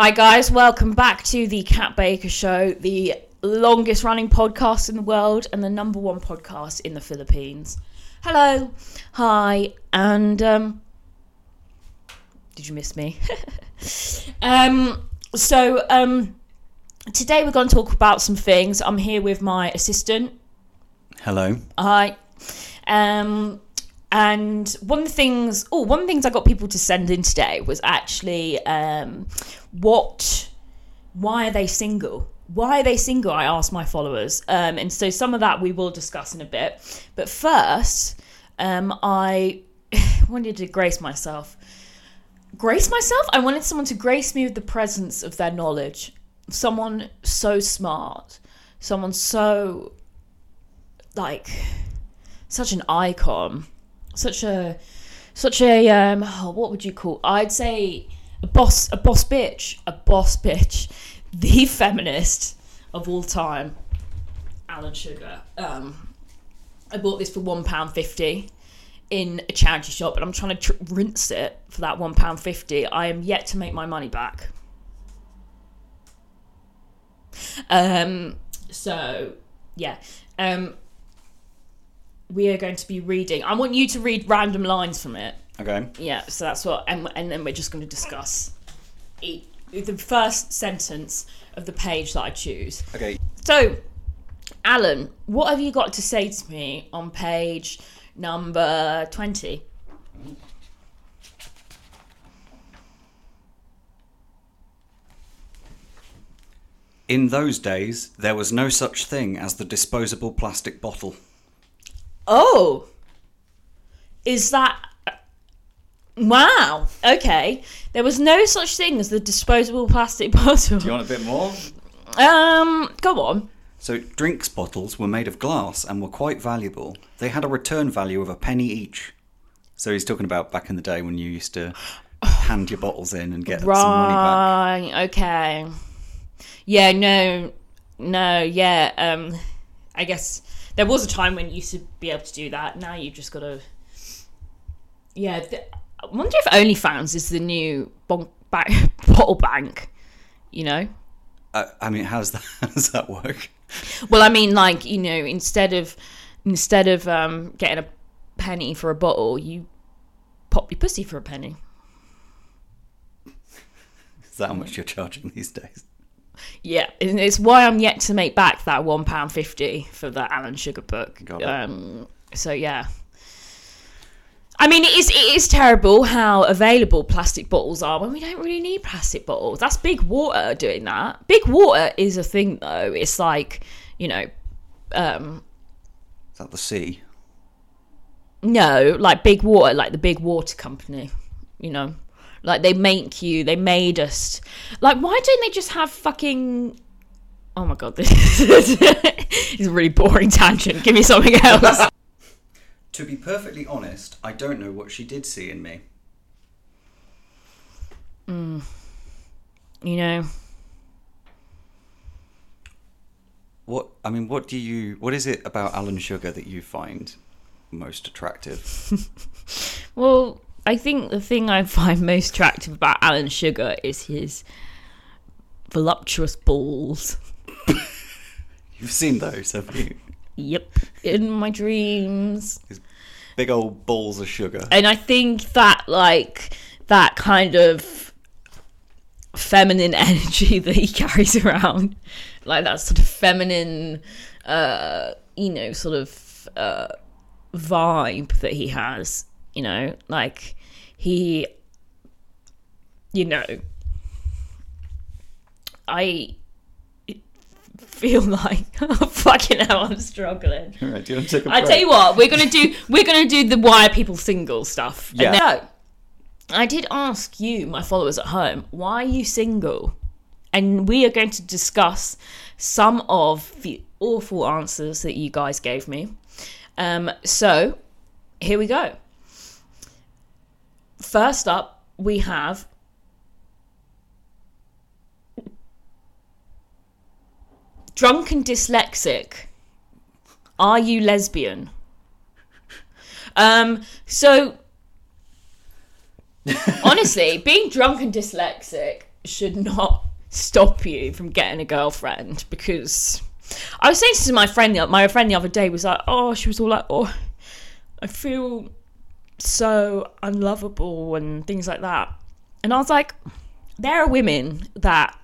Hi guys, welcome back to the Kat Baker Show, the longest running podcast in the world and the number one podcast in the Philippines. Hello, hi, and did you miss me? Today we're going to talk about some things. I'm here with my assistant. Hello. Hi. And one of the things I got people to send in today was actually why are they single? Why are they single? I asked my followers. And so some of that we will discuss in a bit. But first, I wanted to grace myself. Grace myself? I wanted someone to grace me with the presence of their knowledge. Someone so smart. Someone so, such an icon. What would you call? I'd say a boss bitch, the feminist of all time, Alan Sugar. I bought this for £1.50 in a charity shop, and I'm trying to rinse it for that £1.50. I am yet to make my money back. We are going to be reading. I want you to read random lines from it. Okay. Yeah, so that's what... And then we're just going to discuss the first sentence of the page that I choose. Okay. So, Alan, what have you got to say to me on page number 20? In those days, there was no such thing as the disposable plastic bottle. Oh, is that... Wow, okay. There was no such thing as the disposable plastic bottle. Do you want a bit more? Go on. So drinks bottles were made of glass and were quite valuable. They had a return value of a penny each. So he's talking about back in the day when you used to hand your bottles in and get some money back. Right, okay. Yeah, I guess... There was a time when you used to be able to do that. Now you just got to... Yeah. I wonder if OnlyFans is the new bottle bank, you know? I mean, how does that work? Well, I mean, instead of getting a penny for a bottle, you pop your pussy for a penny. Is that how much you're charging these days? Yeah, and it's why I'm yet to make back that £1.50 for the Alan Sugar book. I mean, it is terrible how available plastic bottles are when we don't really need plastic bottles. That's Big Water doing that. Big Water is a thing, though. It's like, you know... Is that the sea? No, like Big Water, like the Big Water Company, you know. Like, they made us... Like, why don't they just have fucking... Oh, my God, this is a really boring tangent. Give me something else. To be perfectly honest, I don't know what she did see in me. You know... What is it about Alan Sugar that you find most attractive? Well... I think the thing I find most attractive about Alan Sugar is his voluptuous balls. You've seen those, have you? Yep, in my dreams. His big old balls of sugar. And I think that, that kind of feminine energy that he carries around, that sort of feminine, vibe that he has, you know, I feel like fucking hell, I'm struggling. All right, do you want to take a break? I tell you what, we're gonna do the why are people single stuff. Yeah. And I did ask you, my followers at home, why are you single? And we are going to discuss some of the awful answers that you guys gave me. So here we go. First up, we have drunk and dyslexic. Are you lesbian? Honestly, being drunk and dyslexic should not stop you from getting a girlfriend, because I was saying to my friend the other day was like, oh, she was all like, oh, I feel so unlovable and things like that. And I was like, there are women that,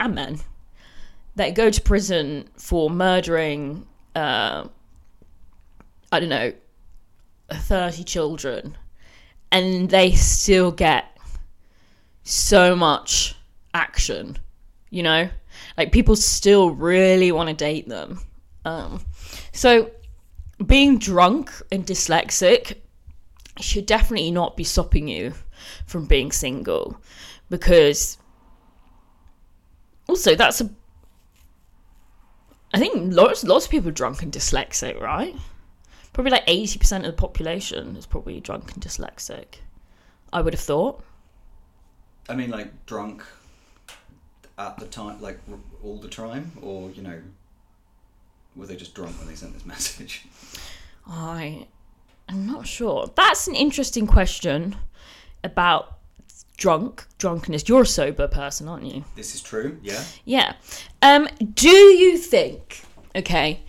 and men, that go to prison for murdering, I don't know, 30 children, and they still get so much action, you know? Like, people still really want to date them. So being drunk and dyslexic should definitely not be stopping you from being single, because also that's a, I think lots of people are drunk and dyslexic, right? Probably like 80% of the population is probably drunk and dyslexic, I would have thought. I mean, like, drunk at the time, like, all the time? Or, you know, were they just drunk when they sent this message? I'm not sure. That's an interesting question about drunkenness. You're a sober person, aren't you? This is true, yeah. Yeah. Do you think, okay,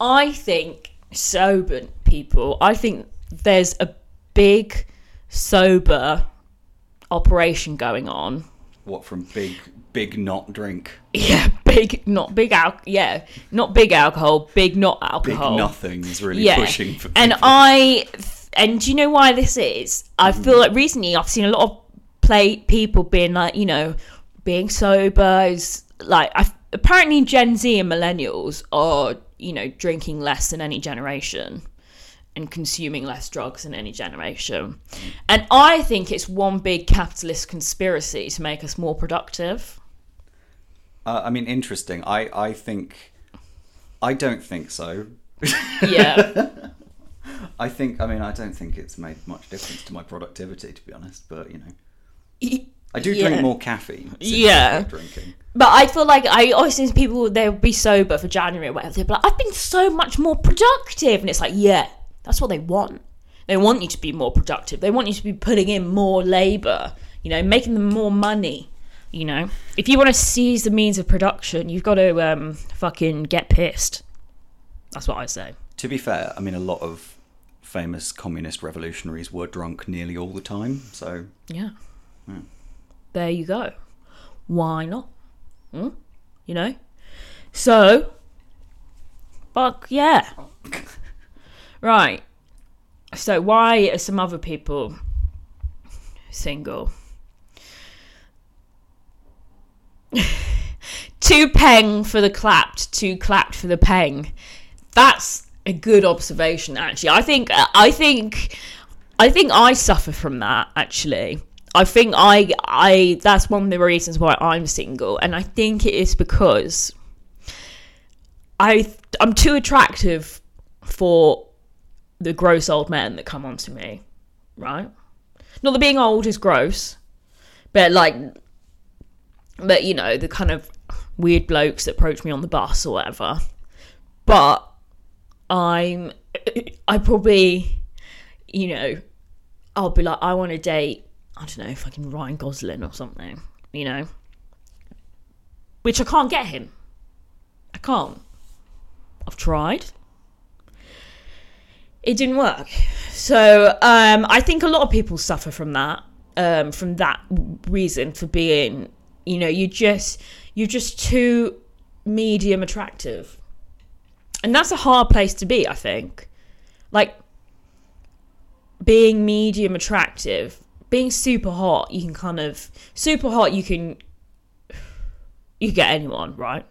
I think sober people, I think there's a big sober operation going on. What, from big not drink? Yeah, big not alcohol. Big nothing is really pushing for people. And do you know why this is? I feel like recently I've seen a lot of people being like, you know, being sober is like, apparently Gen Z and millennials are, you know, drinking less than any generation and consuming less drugs than any generation. And I think it's one big capitalist conspiracy to make us more productive. I mean, interesting. I don't think so. Yeah. I don't think it's made much difference to my productivity, to be honest, but, you know. I do drink more caffeine. Yeah. Drinking. But I feel like I always think people, they'll be sober for January or whatever. They'll be like, I've been so much more productive. And it's like, yeah, that's what they want. They want you to be more productive. They want you to be putting in more labour, you know, making them more money, you know. If you want to seize the means of production, you've got to fucking get pissed. That's what I say. To be fair, I mean, a lot of famous communist revolutionaries were drunk nearly all the time. So, yeah. There you go. Why not? You know? So, fuck yeah. Right. So why are some other people single? Too peng for the clapped, too clapped for the peng. That's a good observation, actually. I think I suffer from that, actually. I think I that's one of the reasons why I'm single, and I think it is because I'm too attractive for the gross old men that come onto me, right? Not that being old is gross, but you know, the kind of weird blokes that approach me on the bus or whatever. But I probably, you know, I'll be like, I want to date, I don't know, fucking Ryan Gosling or something, you know? Which I can't get him. I can't. I've tried. It didn't work. So I think a lot of people suffer from that reason for being, you know, you're just too medium attractive. And that's a hard place to be, I think. Like, being medium attractive... Being super hot, you can get anyone, right?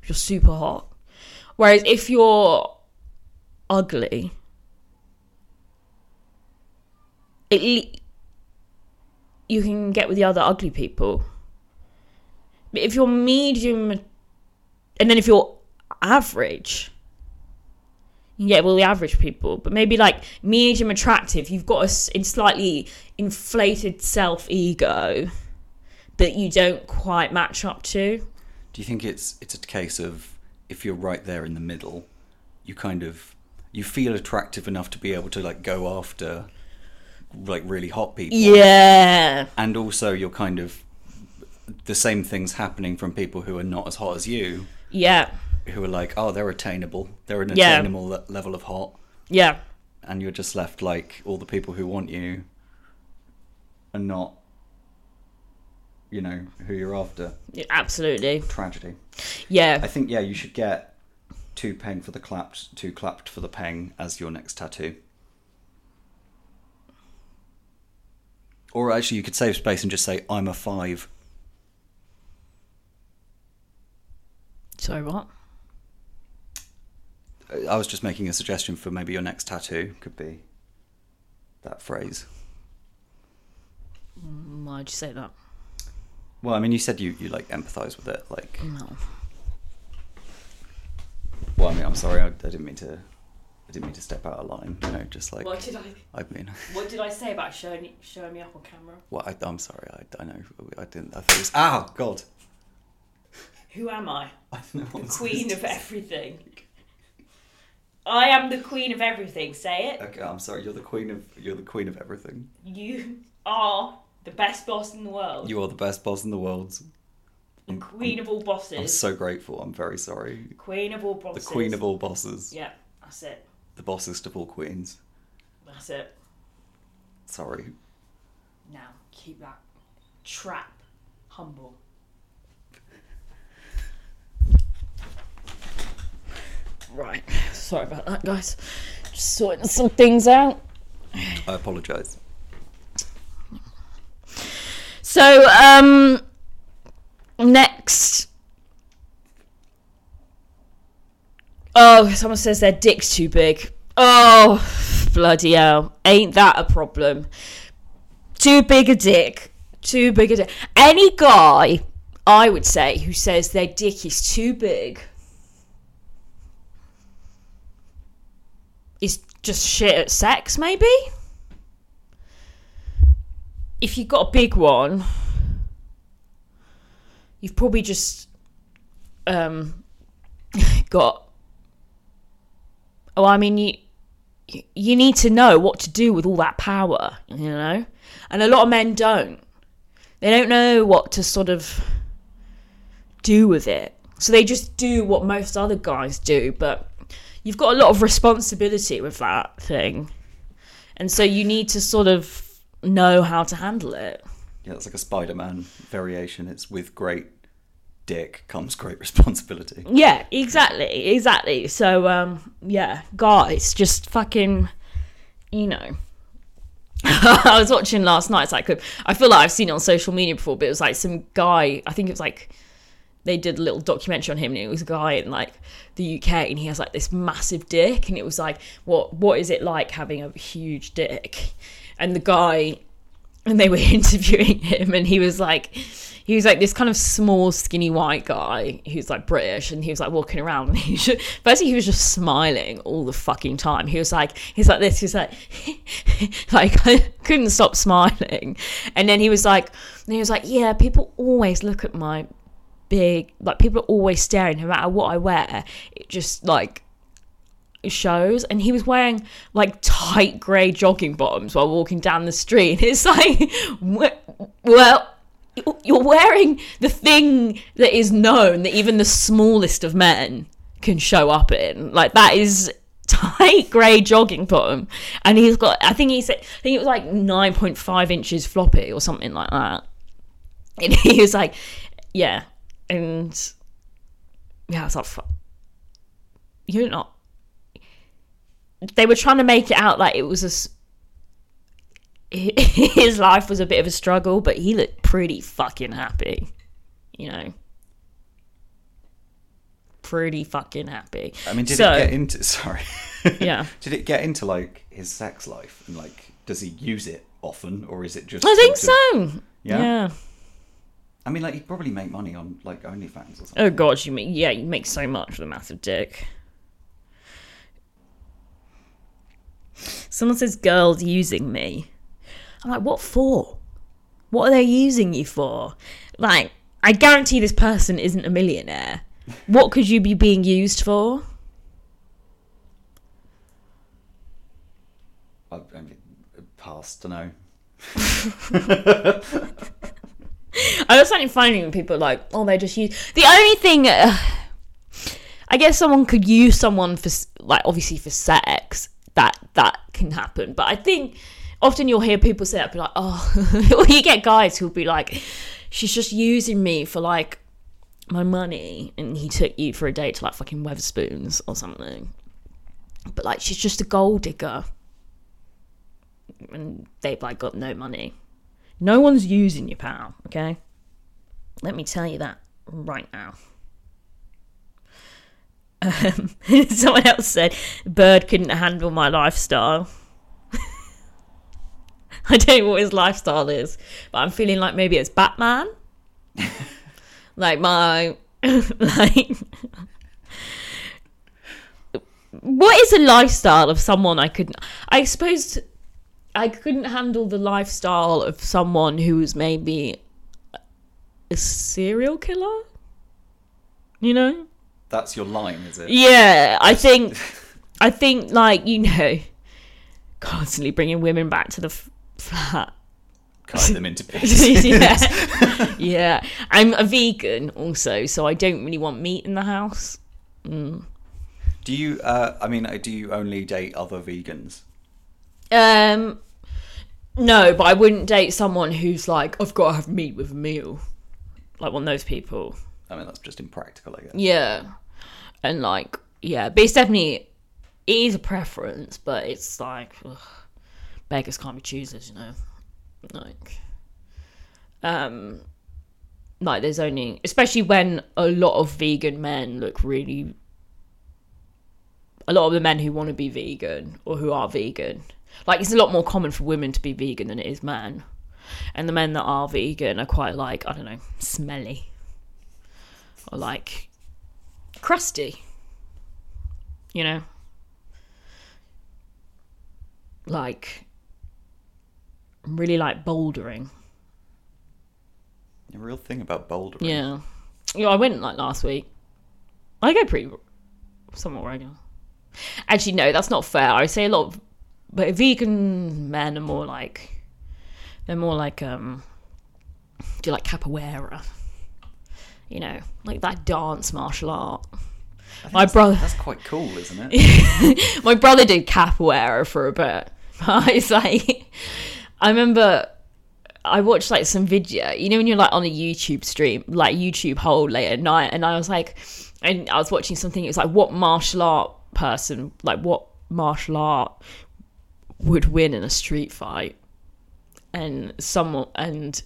If you're super hot. Whereas if you're ugly, you can get with the other ugly people. But if you're medium, and then if you're average, you can get with all the average people. But maybe like medium attractive, you've got a slightly inflated self-ego that you don't quite match up to. Do you think it's a case of, if you're right there in the middle, you kind of, you feel attractive enough to be able to like go after like really hot people? Yeah. And also you're kind of the same things happening from people who are not as hot as you. Yeah. Who are like, oh, they're attainable. They're an attainable level of hot. Yeah. And you're just left like all the people who want you are not, you know, who you're after. Yeah, absolutely. Tragedy. Yeah. I think, yeah, you should get too peng for the clapped, too clapped for the peng as your next tattoo. Or actually, you could save space and just say, I'm a 5. Sorry, what? I was just making a suggestion for maybe your next tattoo could be that phrase. Why'd you say that? Well, I mean, you said you like empathise with it, like. No. Well, I mean, I'm sorry, I didn't mean to. I didn't mean to step out of line, you know, just like. What did I? I mean. What did I say about showing me up on camera? Well, I'm sorry, I know, I didn't. I thought it was. Ow, God. Who am I? I don't know. The queen of everything. I am the queen of everything. Say it. Okay, I'm sorry. You're the queen of everything. You are the best boss in the world. You are the best boss in the world. I'm queen of all bosses. I'm so grateful. I'm very sorry. Queen of all bosses. The queen of all bosses. Yeah, that's it. The bossest of all queens. That's it. Sorry. Now keep that trap humble. Right, sorry about that, guys. Just sorting some things out. I apologise. So, next. Oh, someone says their dick's too big. Oh, bloody hell. Ain't that a problem? Too big a dick. Too big a dick. Any guy, I would say, who says their dick is too big is just shit at sex, maybe? If you've got a big one, you've probably just got... Oh, I mean, you need to know what to do with all that power, you know? And a lot of men don't. They don't know what to sort of do with it. So they just do what most other guys do, but... You've got a lot of responsibility with that thing. And so you need to sort of know how to handle it. Yeah, it's like a Spider-Man variation. It's with great dick comes great responsibility. Yeah, exactly. Exactly. So, yeah, guys, just fucking, you know. I was watching last night's that clip. I feel like I've seen it on social media before, but it was like some guy, I think it was like... They did a little documentary on him, and it was a guy in like the UK, and he has like this massive dick, and it was like, what is it like having a huge dick? And the guy, and they were interviewing him, and he was like this kind of small, skinny white guy who's like British, and he was like walking around, and he was just smiling all the fucking time. He's like this, like I couldn't stop smiling, and then he was like, yeah, people always look at my big, like people are always staring no matter what I wear, it just like shows. And he was wearing like tight grey jogging bottoms while walking down the street, and it's like, well, you're wearing the thing that is known that even the smallest of men can show up in, like that is tight grey jogging bottom. And he's got, I think it was like 9.5 inches floppy or something like that, and he was like, yeah. And yeah, I was like, you're not. They were trying to make it out like it was his life was a bit of a struggle, but he looked pretty fucking happy, you know. Pretty fucking happy. I mean, it get into? Sorry. Yeah. Did it get into like his sex life, and like, does he use it often, or is it just? I think so. Yeah. Yeah. I mean, like, you'd probably make money on, like, OnlyFans or something. Oh, God, you make so much with a massive dick. Someone says, girls using me. I'm like, what for? What are they using you for? Like, I guarantee this person isn't a millionaire. What could you be being used for? I mean, past, I don't know. I was starting finding people like, oh, they just use... The only thing... I guess someone could use someone for, like, obviously for sex. That can happen. But I think often you'll hear people say that, be like, oh... Or you get guys who'll be like, she's just using me for, like, my money. And he took you for a date to, like, fucking Weatherspoons or something. But, like, she's just a gold digger. And they've, like, got no money. No one's using you, pal, okay? Let me tell you that right now. Someone else said, Bird couldn't handle my lifestyle. I don't know what his lifestyle is, but I'm feeling like maybe it's Batman. Like my... like... What is the lifestyle of someone I couldn't... I suppose... I couldn't handle the lifestyle of someone who was maybe a serial killer, you know? That's your line, is it? Yeah, I think, like, you know, constantly bringing women back to the flat. Cut them into pieces. Yeah. Yeah. I'm a vegan also, so I don't really want meat in the house. Mm. Do you only date other vegans? No, but I wouldn't date someone who's like, I've got to have meat with a meal. Like one of those people. I mean, that's just impractical, I guess. Yeah. And like, yeah. But it's definitely, it is a preference, but it's like, ugh, beggars can't be choosers, you know? Like, there's only, especially when a lot of vegan men look really, a lot of the men who want to be vegan or who are vegan, like, it's a lot more common for women to be vegan than it is men. And the men that are vegan are quite, like, I don't know, smelly. Or, like, crusty. You know? Like, really like bouldering. A real thing about bouldering. Yeah. You know, I went, like, last week. I go pretty somewhat regular. Actually, no, that's not fair. I say a lot of... But vegan men are more like, they're more like, do you like capoeira? You know, like that dance martial art. My brother. That's quite cool, isn't it? My brother did capoeira for a bit. It's like, I remember I watched like some video, you know, when you're like on a YouTube stream, like YouTube hole late at night. And I was like, and I was watching something. It was like, what martial art person, like what martial art would win in a street fight, and someone, and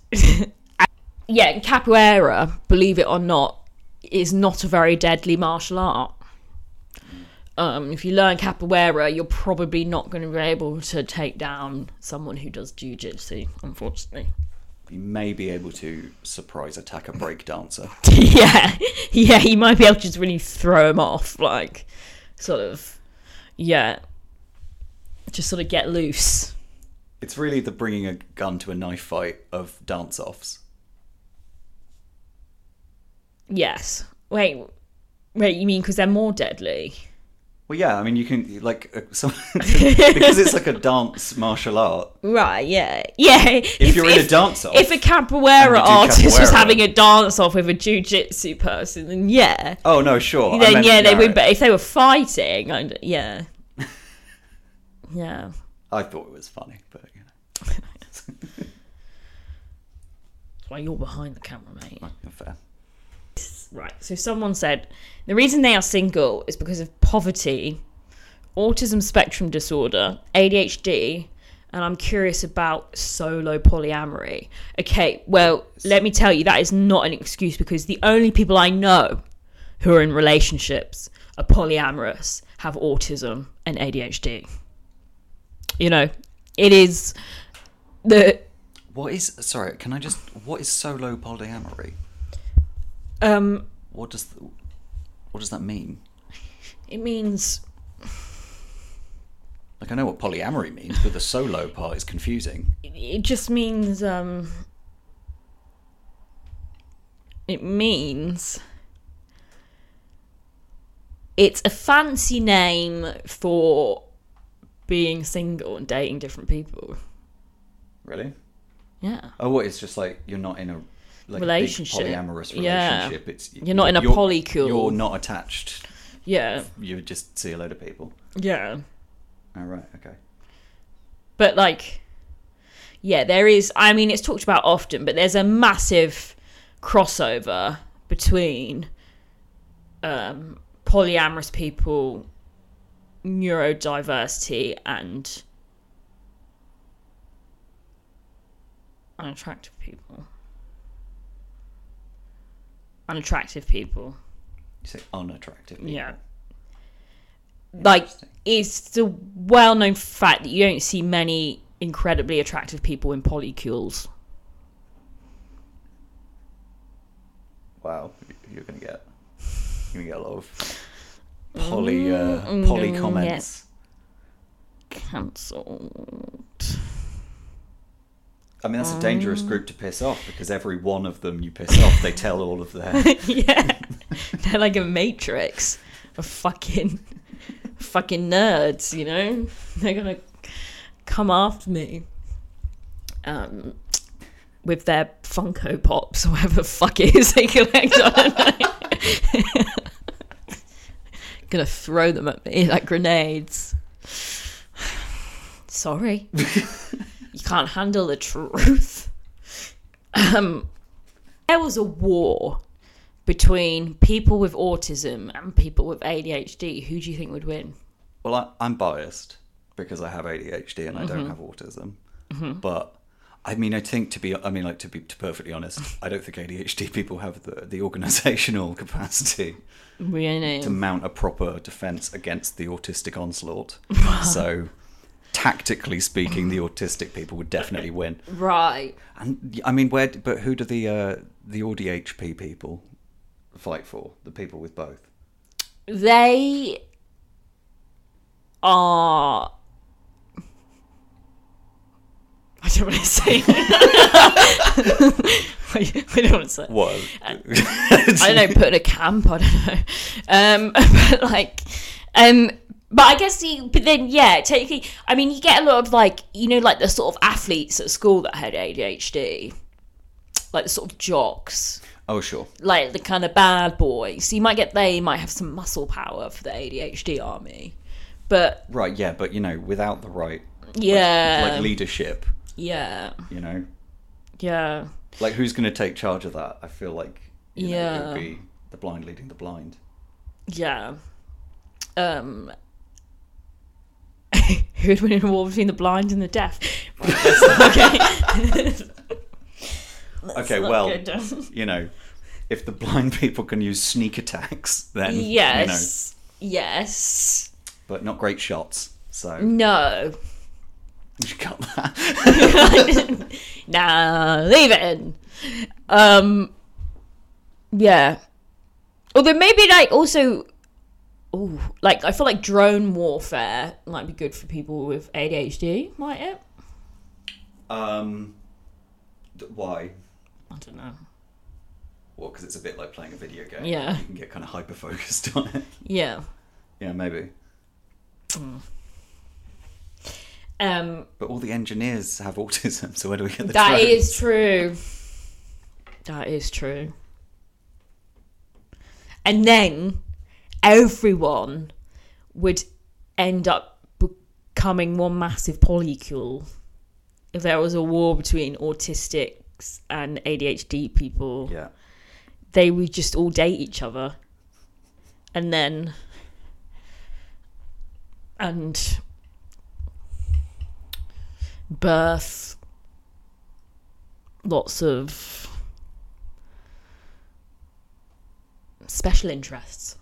yeah, capoeira, believe it or not, is not a very deadly martial art. If you learn capoeira, you're probably not going to be able to take down someone who does jiu-jitsu, unfortunately. You may be able to surprise attack a break dancer. yeah, you might be able to just really throw him off, like, sort of, yeah, just sort of get loose. It's really the bringing a gun to a knife fight of dance-offs. Yes. Wait, you mean because they're more deadly? Well, yeah, I mean, you can, like, because it's like a dance martial art. Right, yeah. Yeah. If you're in a dance-off. If a capoeira artist was having a dance-off with a jiu-jitsu person, then yeah. Oh, no, sure. Then, they would, but if they were fighting, yeah. Yeah. I thought it was funny, but, you know. That's why you're behind the camera, mate. Right, fair. Right, so someone said, the reason they are single is because of poverty, autism spectrum disorder, ADHD, and I'm curious about solo polyamory. Okay, well, let me tell you, that is not an excuse, because the only people I know who are in relationships are polyamorous, have autism, and ADHD. You know, it is the... What is solo polyamory? What does that mean? It means... Like, I know what polyamory means, but the solo part is confusing. It just means, It means... It's a fancy name for... being single and dating different people. Really? Yeah. Oh, what? It's just like you're not in a like relationship, a big polyamorous relationship. Yeah. You're not in a polycule. You're not attached. Yeah. You just see a load of people. Yeah. All right. Okay. But like, yeah, there is. I mean, it's talked about often, but there's a massive crossover between polyamorous people, neurodiversity, and unattractive people. You say unattractive people? Yeah. Like, it's the well-known fact that you don't see many incredibly attractive people in polycules. Wow, you're gonna get a lot of poly comments. Yeah. Cancelled. I mean, that's a dangerous group to piss off, because every one of them you piss off, they tell all of their... Yeah. They're like a matrix of fucking nerds, you know? They're going to come after me with their Funko Pops or whatever the fuck it is they collect. I don't know. Going to throw them at me like grenades. Sorry. You can't handle the truth. There was a war between people with autism and people with ADHD. Who do you think would win? Well, I'm biased because I have ADHD and I don't have autism. Mm-hmm. But I mean, to be perfectly honest, I don't think ADHD people have the organisational capacity to mount a proper defence against the autistic onslaught. So. Tactically speaking, the autistic people would definitely win. Right. And I mean, but who do the ADHD people fight for? The people with both? They are... I don't want to say. I don't want to say. What? I don't know, put in a camp, I don't know. But like... But I guess, technically, I mean, you get a lot of, like, you know, like the sort of athletes at school that had ADHD. Like the sort of jocks. Oh, sure. Like the kind of bad boys. So they might have some muscle power for the ADHD army. But... Right, yeah, but, you know, without the right... Yeah. Like leadership. Yeah. You know? Yeah. Like, who's going to take charge of that? I feel like, you know, it would be the blind leading the blind. Yeah. Who would win in a war between the blind and the deaf? Okay. Okay, well, you know, if the blind people can use sneak attacks, then, yes, you know. Yes. But not great shots, so. No. You cut that. Nah, leave it in. Yeah. Although maybe, like, also... Ooh, like, I feel like drone warfare might be good for people with ADHD, might it? Why? I don't know. Well, because it's a bit like playing a video game. Yeah. You can get kind of hyper-focused on it. Yeah. Yeah, maybe. Mm. But all the engineers have autism, so where do we get the drones? That is true. And then... everyone would end up becoming one massive polycule if there was a war between autistics and ADHD people. Yeah, they would just all date each other, and birth lots of special interests.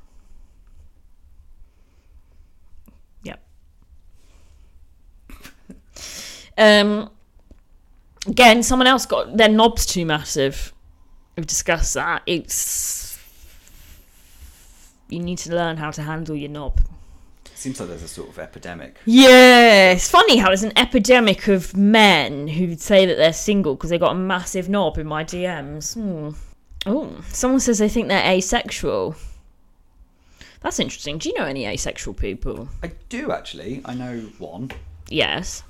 Again, someone else got their knobs too massive. We've discussed that. You need to learn how to handle your knob. It seems like there's a sort of epidemic. Yeah, it's funny how there's an epidemic of men who say that they're single because they got a massive knob in my DMs. Oh, someone says they think they're asexual. That's interesting. Do you know any asexual people? I do, actually. I know one. Yes.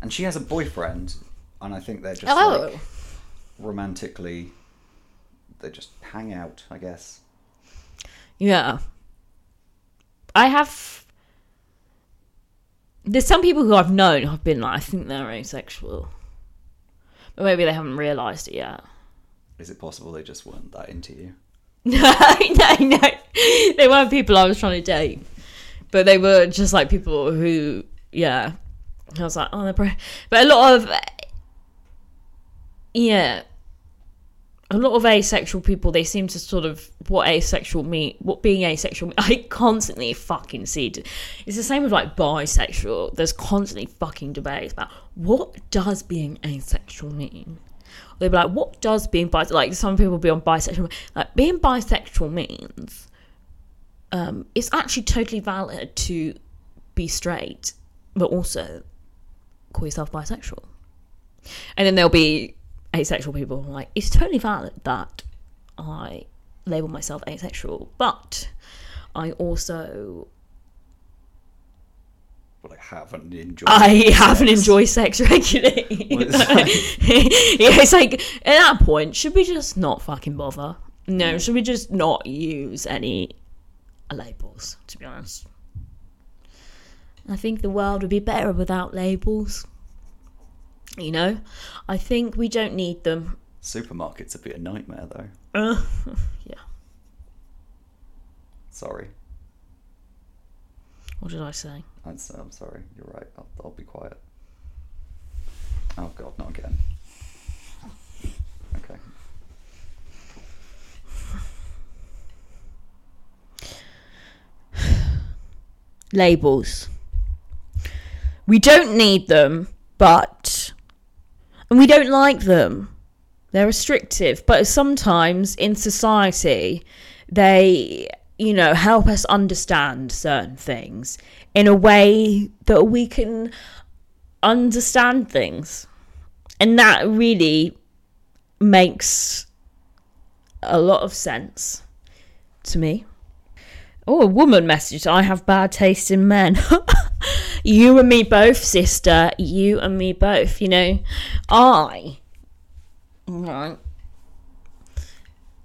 And she has a boyfriend, and I think they're just romantically, they just hang out, I guess. Yeah. I have... There's some people who I've known who've been like, I think they're asexual. But maybe they haven't realised it yet. Is it possible they just weren't that into you? No. They weren't people I was trying to date. But they were just like people who, yeah. I was like, oh, they're... But a lot of... Yeah. A lot of asexual people, they seem to sort of, I constantly fucking see, it's the same with like bisexual, there's constantly fucking debates about what does being asexual mean? They'll be like, what does being bisexual, like some people be on bisexual, like being bisexual means it's actually totally valid to be straight, but also call yourself bisexual. And then there'll be asexual people, like, it's totally valid that I label myself asexual, but I also I haven't enjoyed sex regularly. Well, it's like... Yeah, it's like at that point, should we just not fucking bother? No, yeah. Should we just not use any labels? To be honest, I think the world would be better without labels. You know, I think we don't need them. Supermarkets would be a nightmare, though. Yeah. Sorry. What did I say? I'm sorry. You're right. I'll be quiet. Oh, God, not again. Okay. Labels. We don't need them, but... And we don't like them. They're restrictive. But sometimes in society, they, you know, help us understand certain things in a way that we can understand things. And that really makes a lot of sense to me. Oh, a woman messaged, I have bad taste in men. You and me both, sister. You and me both, you know. I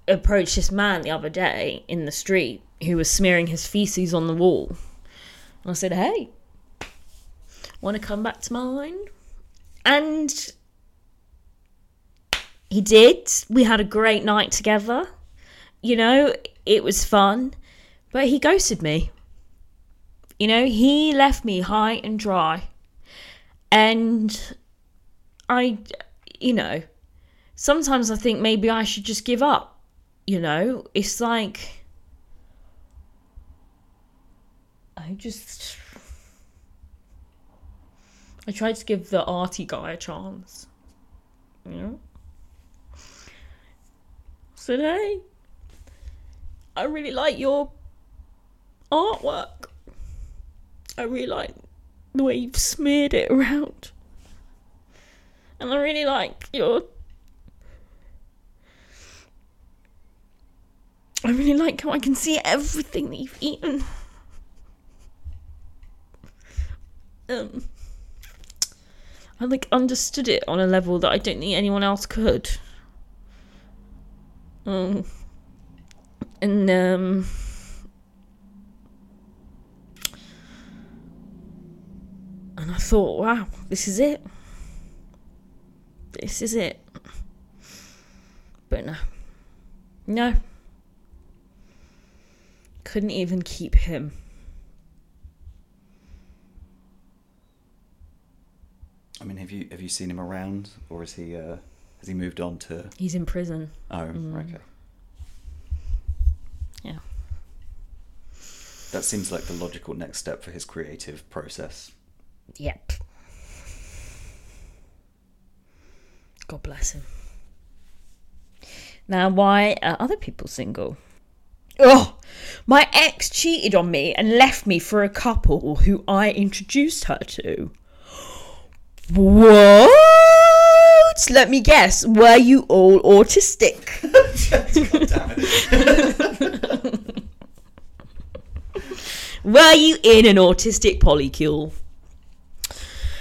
approached this man the other day in the street who was smearing his feces on the wall. And I said, hey, want to come back to mine? And he did. We had a great night together. You know, it was fun. But he ghosted me. You know, he left me high and dry. And I, you know, sometimes I think maybe I should just give up. You know, it's like, I tried to give the arty guy a chance. You know? So, hey, I really like your artwork. I really like the way you've smeared it around. And I really like your... I really like how I can see everything that you've eaten. I, like, understood it on a level that I don't think anyone else could. And I thought, wow, this is it. This is it. But no. No. Couldn't even keep him. I mean, have you seen him around, or is he has he moved on to... He's in prison. Oh, okay. Yeah. That seems like the logical next step for his creative process. Yep. God bless him. Now, why are other people single? Oh, my ex cheated on me and left me for a couple who I introduced her to. What? Let me guess. Were you all autistic? God damn it. Were you in an autistic polycule?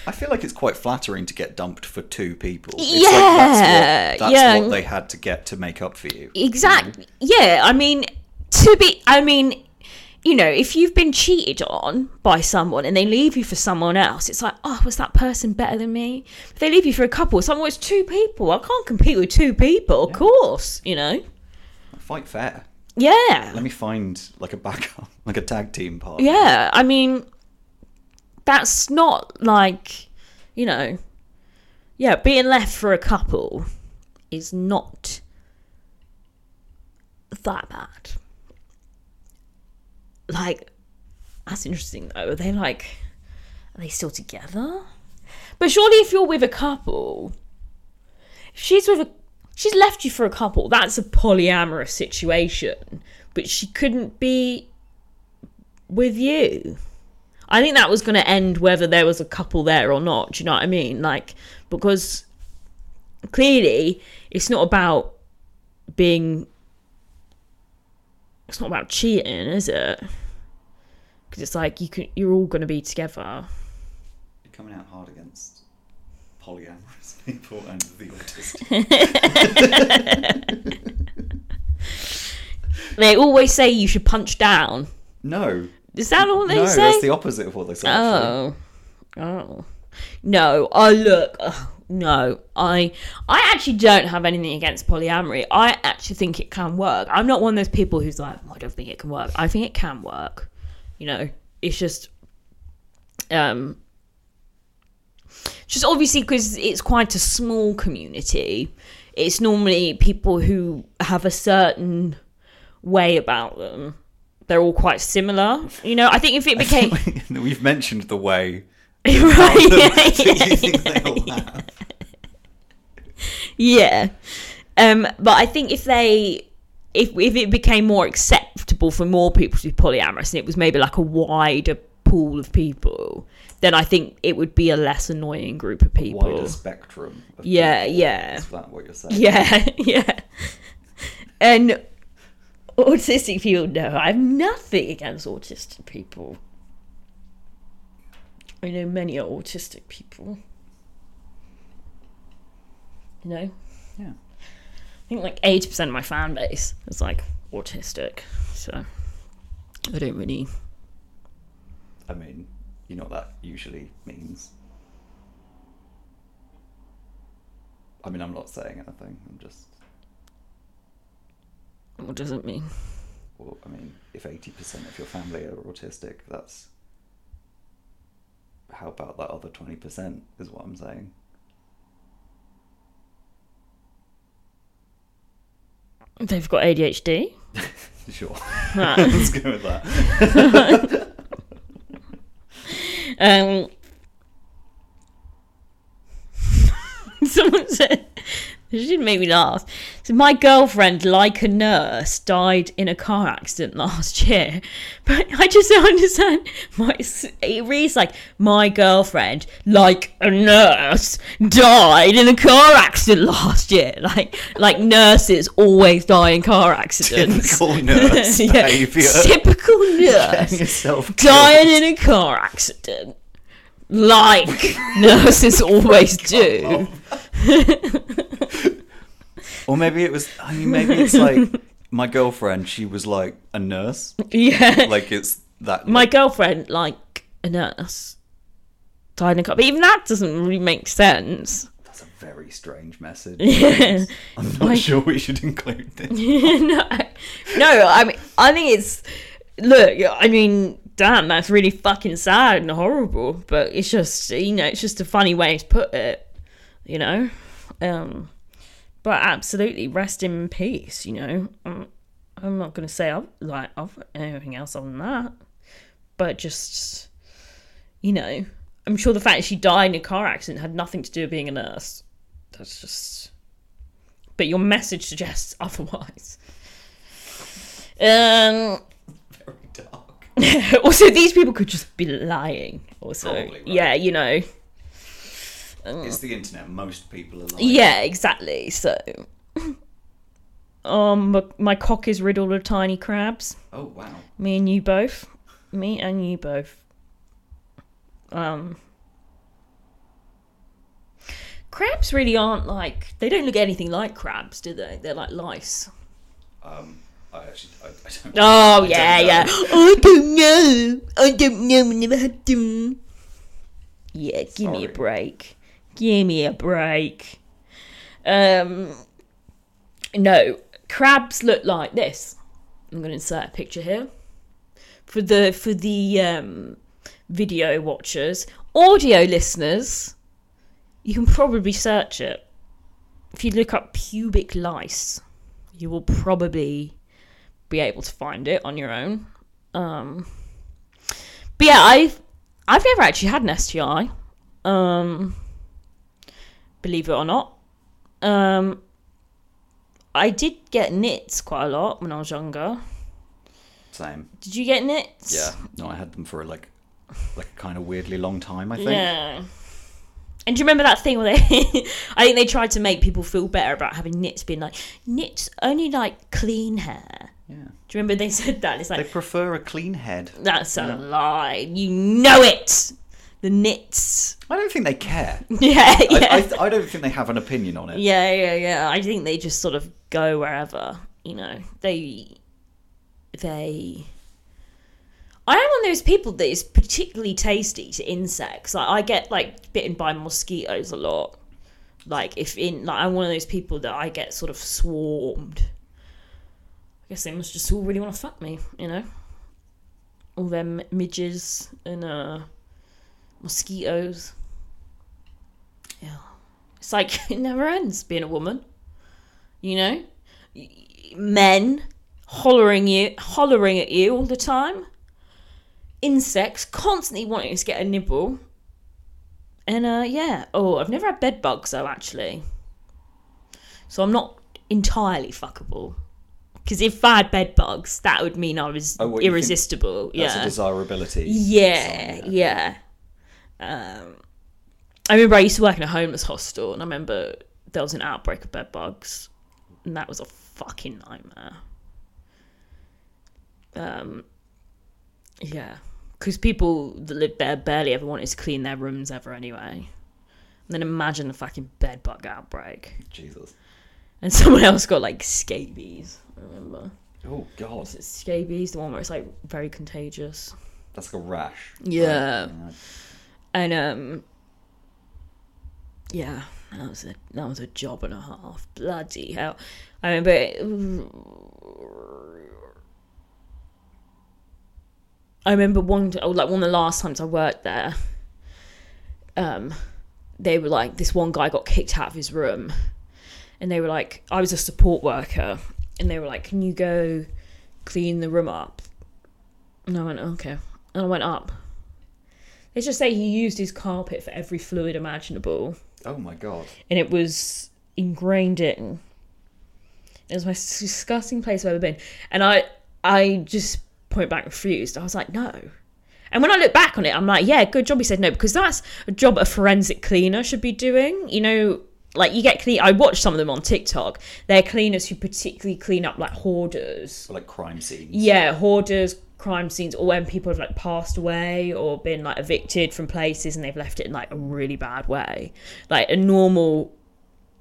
I feel like it's quite flattering to get dumped for two people. It's like that's what they had to get to make up for you. Exactly. You know? Yeah, you know, if you've been cheated on by someone and they leave you for someone else, it's like, oh, was that person better than me? If they leave you for a couple, it's always two people. I can't compete with two people, of course, you know. I fight fair. Yeah. Let me find, like, a backup, like a tag team partner. Yeah, I mean, that's not like, you know, yeah, being left for a couple is not that bad. Like, that's interesting though. Are they like, are they still together? But surely if you're with a couple, if she's left you for a couple, that's a polyamorous situation, but she couldn't be with you. I think that was going to end whether there was a couple there or not. Do you know what I mean? Like, because clearly it's not about cheating, is it? Because it's like you're all going to be together. You're coming out hard against polyamorous people and the autistic. They always say you should punch down. No. Is that all they say? No, that's the opposite of what they say. Oh. Actually. Oh. No. Oh, look. Oh, no. I actually don't have anything against polyamory. I actually think it can work. I'm not one of those people who's like, oh, I don't think it can work. I think it can work. You know, it's just obviously because it's quite a small community. It's normally people who have a certain way about them. They're all quite similar. You know, I think if it became... Like, we've mentioned the way... Right, you think they all have. Yeah. But I think if they... If it became more acceptable for more people to be polyamorous and it was maybe like a wider pool of people, then I think it would be a less annoying group of people. A wider spectrum of people. Yeah. Is that what you're saying? Yeah, yeah. And... autistic people, no, I have nothing against autistic people. I know many are autistic people. You know? Yeah. I think like 80% of my fan base is like autistic, so I don't really... I mean, you know what that usually means. I mean, I'm not saying anything, I'm just... What does it mean? Well, I mean, if 80% of your family are autistic, that's... How about that other 20% is what I'm saying. They've got ADHD? Sure. Right. Let's go with that. Someone said... She didn't make me laugh. So my girlfriend, like a nurse, died in a car accident last year. But I just don't understand. It reads like, my girlfriend, like a nurse, died in a car accident last year. Like nurses always die in car accidents. Typical nurse behaviour. Typical nurse dying in a car accident. Like nurses always do. Or maybe it was, I mean, maybe it's like my girlfriend, she was like a nurse. Yeah. Like it's that. My girlfriend, like a nurse, died in a car. But even that doesn't really make sense. That's a very strange message. Yeah. I'm not sure we should include this. No, I mean, I think it's, look, I mean, damn, that's really fucking sad and horrible. But it's just, you know, it's just a funny way to put it, you know? But absolutely, rest in peace, you know. I'm not going to say I've anything else on that. But just, you know, I'm sure the fact she died in a car accident had nothing to do with being a nurse. That's just... But your message suggests otherwise. Very dark. Also, these people could just be lying. Also, probably, right? Yeah, you know. It's the internet. Most people are lying. Yeah, exactly. So, my cock is riddled with tiny crabs. Oh wow! Me and you both. crabs really aren't like, they don't look anything like crabs, do they? They're like lice. I don't Oh, yeah, yeah. I don't know. I never had them. Yeah, give me a break. No, crabs look like this. I'm going to insert a picture here. For the video watchers, audio listeners, you can probably search it. If you look up pubic lice, you will probably be able to find it on your own. But yeah, I've never actually had an STI, believe it or not. I did get nits quite a lot when I was younger. Same. Did you get nits? Yeah. No, I had them for like kind of weirdly long time, I think. Yeah. And do you remember that thing where they I think they tried to make people feel better about having nits, being like, nits only like clean hair. Yeah. Do you remember they said that? It's like, they prefer a clean head. That's a lie. You know it. The nits. I don't think they care. Yeah. I don't think they have an opinion on it. Yeah. I think they just sort of go wherever, you know. I am one of those people that is particularly tasty to insects. Like, I get like bitten by mosquitoes a lot. I'm one of those people that I get sort of swarmed. I guess they must just all really want to fuck me, you know. All them midges and mosquitoes. Yeah, it's like it never ends being a woman, you know. Men hollering at you all the time. Insects constantly wanting to get a nibble. And yeah. Oh, I've never had bed bugs though, actually. So I'm not entirely fuckable. Because if I had bed bugs, that would mean I was irresistible. That's a desirability. Yeah. I remember I used to work in a homeless hostel, and I remember there was an outbreak of bed bugs, and that was a fucking nightmare. Yeah, because people that lived there barely ever wanted to clean their rooms ever anyway. And then imagine the fucking bedbug outbreak. Jesus. And someone else got like scabies, I remember. Oh, God. Was it scabies? The one where it's like very contagious. That's like a rash. Yeah. Right? And yeah, that was a job and a half. Bloody hell. I remember one of the last times I worked there, they were like, this one guy got kicked out of his room, and they were like, I was a support worker, and they were like, can you go clean the room up? And I went, okay. And I went up. Let's just say he used his carpet for every fluid imaginable. Oh my God. And it was ingrained in. It was the most disgusting place I've ever been. And I just point blank refused. I was like, no. And when I look back on it, I'm like, yeah, good job he said no, because that's a job a forensic cleaner should be doing, you know. Like, you get clean. I watch some of them on TikTok. They're cleaners who particularly clean up like hoarders, or like crime scenes. Yeah, hoarders, crime scenes, or when people have like passed away or been like evicted from places and they've left it in like a really bad way. Like a normal,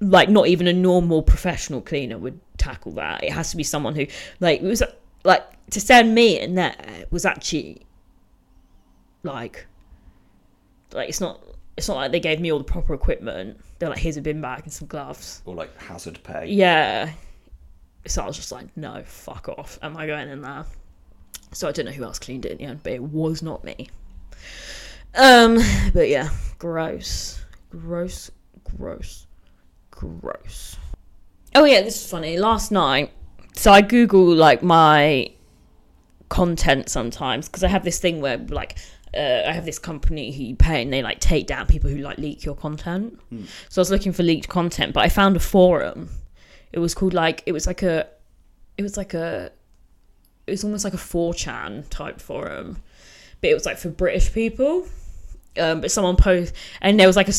like not even a normal professional cleaner would tackle that. It has to be someone who like, it was like, to send me in there was actually like it's not like they gave me all the proper equipment. They're like, here's a bin bag and some gloves, or like hazard pay. Yeah. So I was just like, no, fuck off. Am I going in there? So I don't know who else cleaned it in the end, but it was not me. But yeah, gross. Oh yeah, this is funny. Last night, so I Google like my content sometimes, because I have this thing where like I have this company who you pay and they like take down people who like leak your content. So I was looking for leaked content, but I found a forum. It was called like, it was almost like a 4chan type forum, but it was like for British people. But someone posted, and there was like a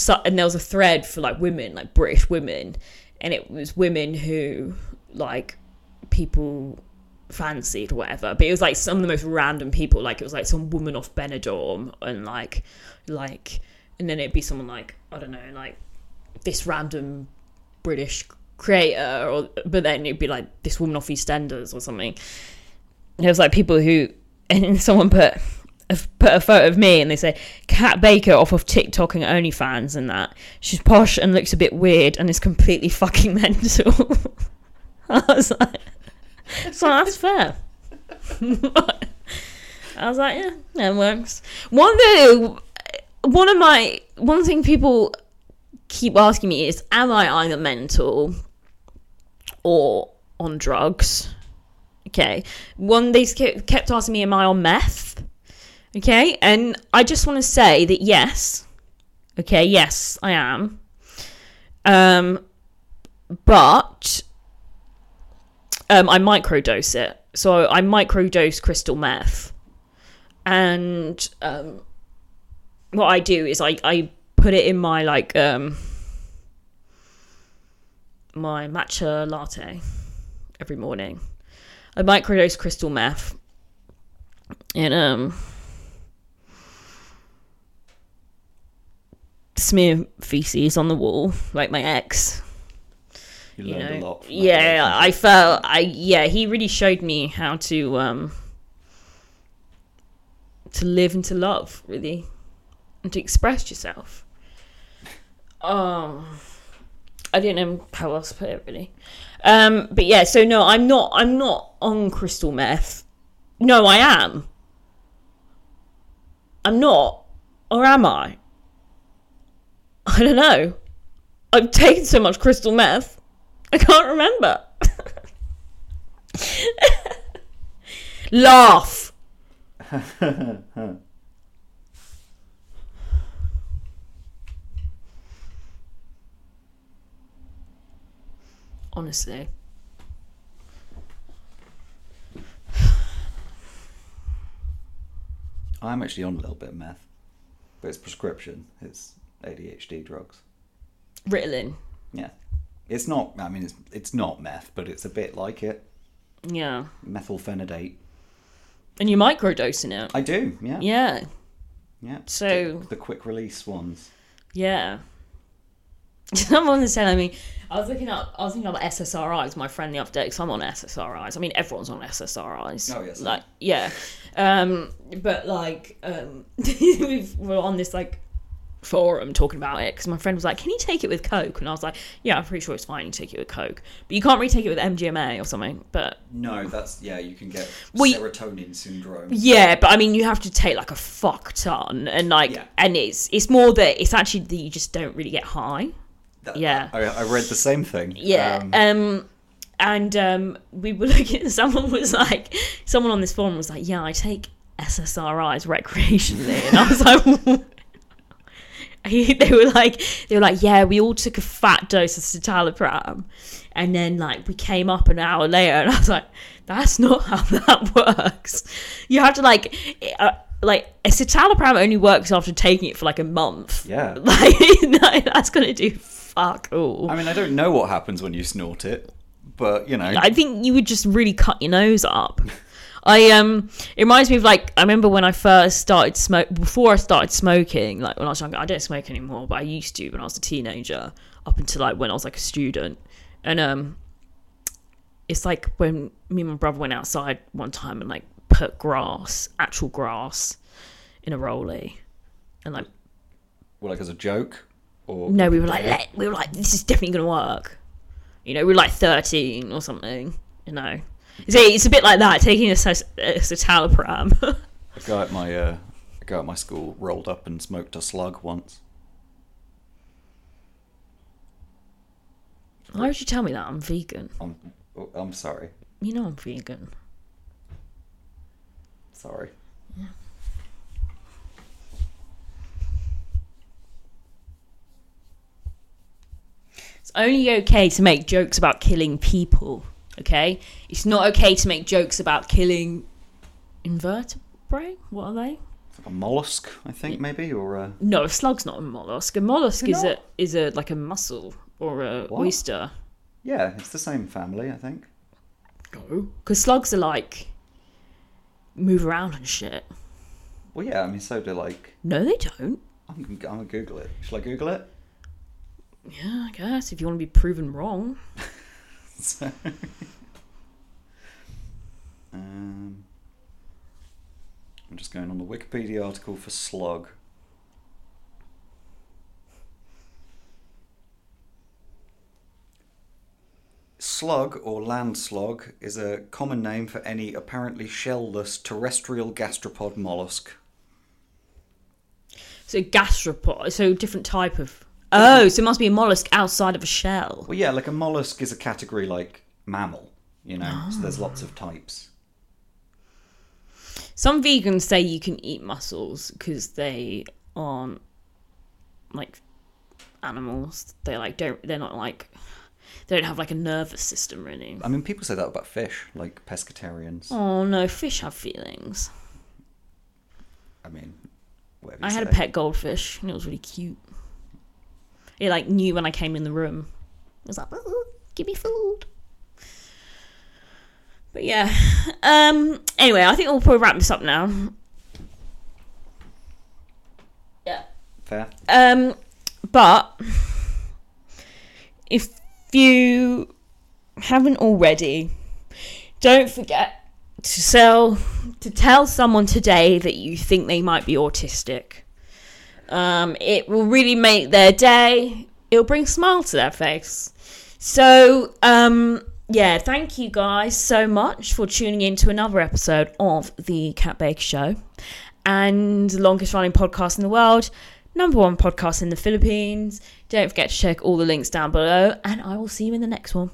thread for like women, like British women, and it was women who like people fancied or whatever, but it was like some of the most random people. Like, it was like some woman off Benidorm, and like and then it'd be someone like, I don't know, like this random British creator, or but then it'd be like this woman off EastEnders or something. And it was like people who, and someone put a photo of me and they say Kat Baker off of TikTok and OnlyFans and that. She's posh and looks a bit weird and is completely fucking mental. I was like, that's fair. I was like, yeah, that works. One thing people keep asking me is, am I either mental or on drugs? Okay. One, they kept asking me, am I on meth? Okay. And I just want to say that yes. Okay. Yes, I am. But I microdose it. So I microdose crystal meth. And what I do is I put it in my my matcha latte every morning. I microdose crystal meth, and smear feces on the wall like my ex. You learned a lot. Yeah, he really showed me how to live and to love, really, and to express yourself. I don't know how else to put it, really. But yeah, so no, I'm not on crystal meth. No, I am. I'm not, or am I? I don't know. I've taken so much crystal meth, I can't remember. Laugh. Honestly. I'm actually on a little bit of meth, but it's prescription. It's ADHD drugs. Ritalin. Yeah. It's not, I mean, it's not meth, but it's a bit like it. Yeah. Methylphenidate. And you microdose in it. I do, yeah. Yeah. Yeah. So... The quick release ones. Yeah. Someone was telling me, I was looking up SSRIs, my friend the other day, because I'm on SSRIs. I mean, everyone's on SSRIs. Oh, yes. Like, yeah. We were on this, forum talking about it, because my friend was like, can you take it with coke? And I was like, yeah, I'm pretty sure it's fine, you take it with coke, but you can't really take it with MDMA or something. But no, that's, yeah, you can get serotonin syndrome. Yeah, but I mean, you have to take a fuck ton, and yeah. And it's more that it's actually that you just don't really get high. I read the same thing. We were looking, someone on this forum was like, yeah, I take SSRIs recreationally, and I was like, They were like, yeah, we all took a fat dose of citalopram, and then we came up an hour later, and I was like, that's not how that works. You have to a citalopram only works after taking it for a month. Yeah, no, that's gonna do fuck all. I mean, I don't know what happens when you snort it, but you know, I think you would just really cut your nose up. It reminds me of I remember when I first started smoking, when I was younger. I don't smoke anymore, but I used to when I was a teenager, up until when I was a student. And it's when me and my brother went outside one time and put grass, actual grass, in a rollie, and as a joke, or no, we were like this is definitely gonna work. You know, we were 13 or something. You know. It's a bit like that, taking a citalopram. A guy at my school rolled up and smoked a slug once. Why would you tell me that? I'm vegan. I'm sorry. You know I'm vegan. Sorry. Yeah. It's only okay to make jokes about killing people. Okay, it's not okay to make jokes about killing invertebrate. What are they? It's a mollusk, I think, maybe, or a... No, a slug's not a mollusk. A mollusk is a mussel or a oyster. Yeah, it's the same family, I think. No, because slugs are move around and shit. Well, yeah, I mean, so do No, they don't. I'm gonna Google it. Shall I Google it? Yeah, I guess if you want to be proven wrong. So, I'm just going on the Wikipedia article for slug. Slug, or land slug, is a common name for any apparently shell-less terrestrial gastropod mollusk. So gastropod, so different type of... Oh, so it must be a mollusk outside of a shell. Well, yeah, like a mollusk is a category like mammal, you know, so there's lots of types. Some vegans say you can eat mussels because they aren't like animals. They like don't. They're not like. They don't have like a nervous system, really. I mean, people say that about fish, like pescatarians. Oh no, fish have feelings. I mean, whatever. I had a pet goldfish, and it was really cute. It like knew when I came in the room. It was like, oh, "Give me food." But yeah, anyway, I think we'll probably wrap this up now. Yeah. Fair. But if you haven't already, don't forget to tell someone today that you think they might be autistic. It will really make their day. It'll bring a smile to their face. So, yeah, thank you guys so much for tuning in to another episode of The Kat Baker Show, and the longest running podcast in the world, #1 podcast in the Philippines. Don't forget to check all the links down below, and I will see you in the next one.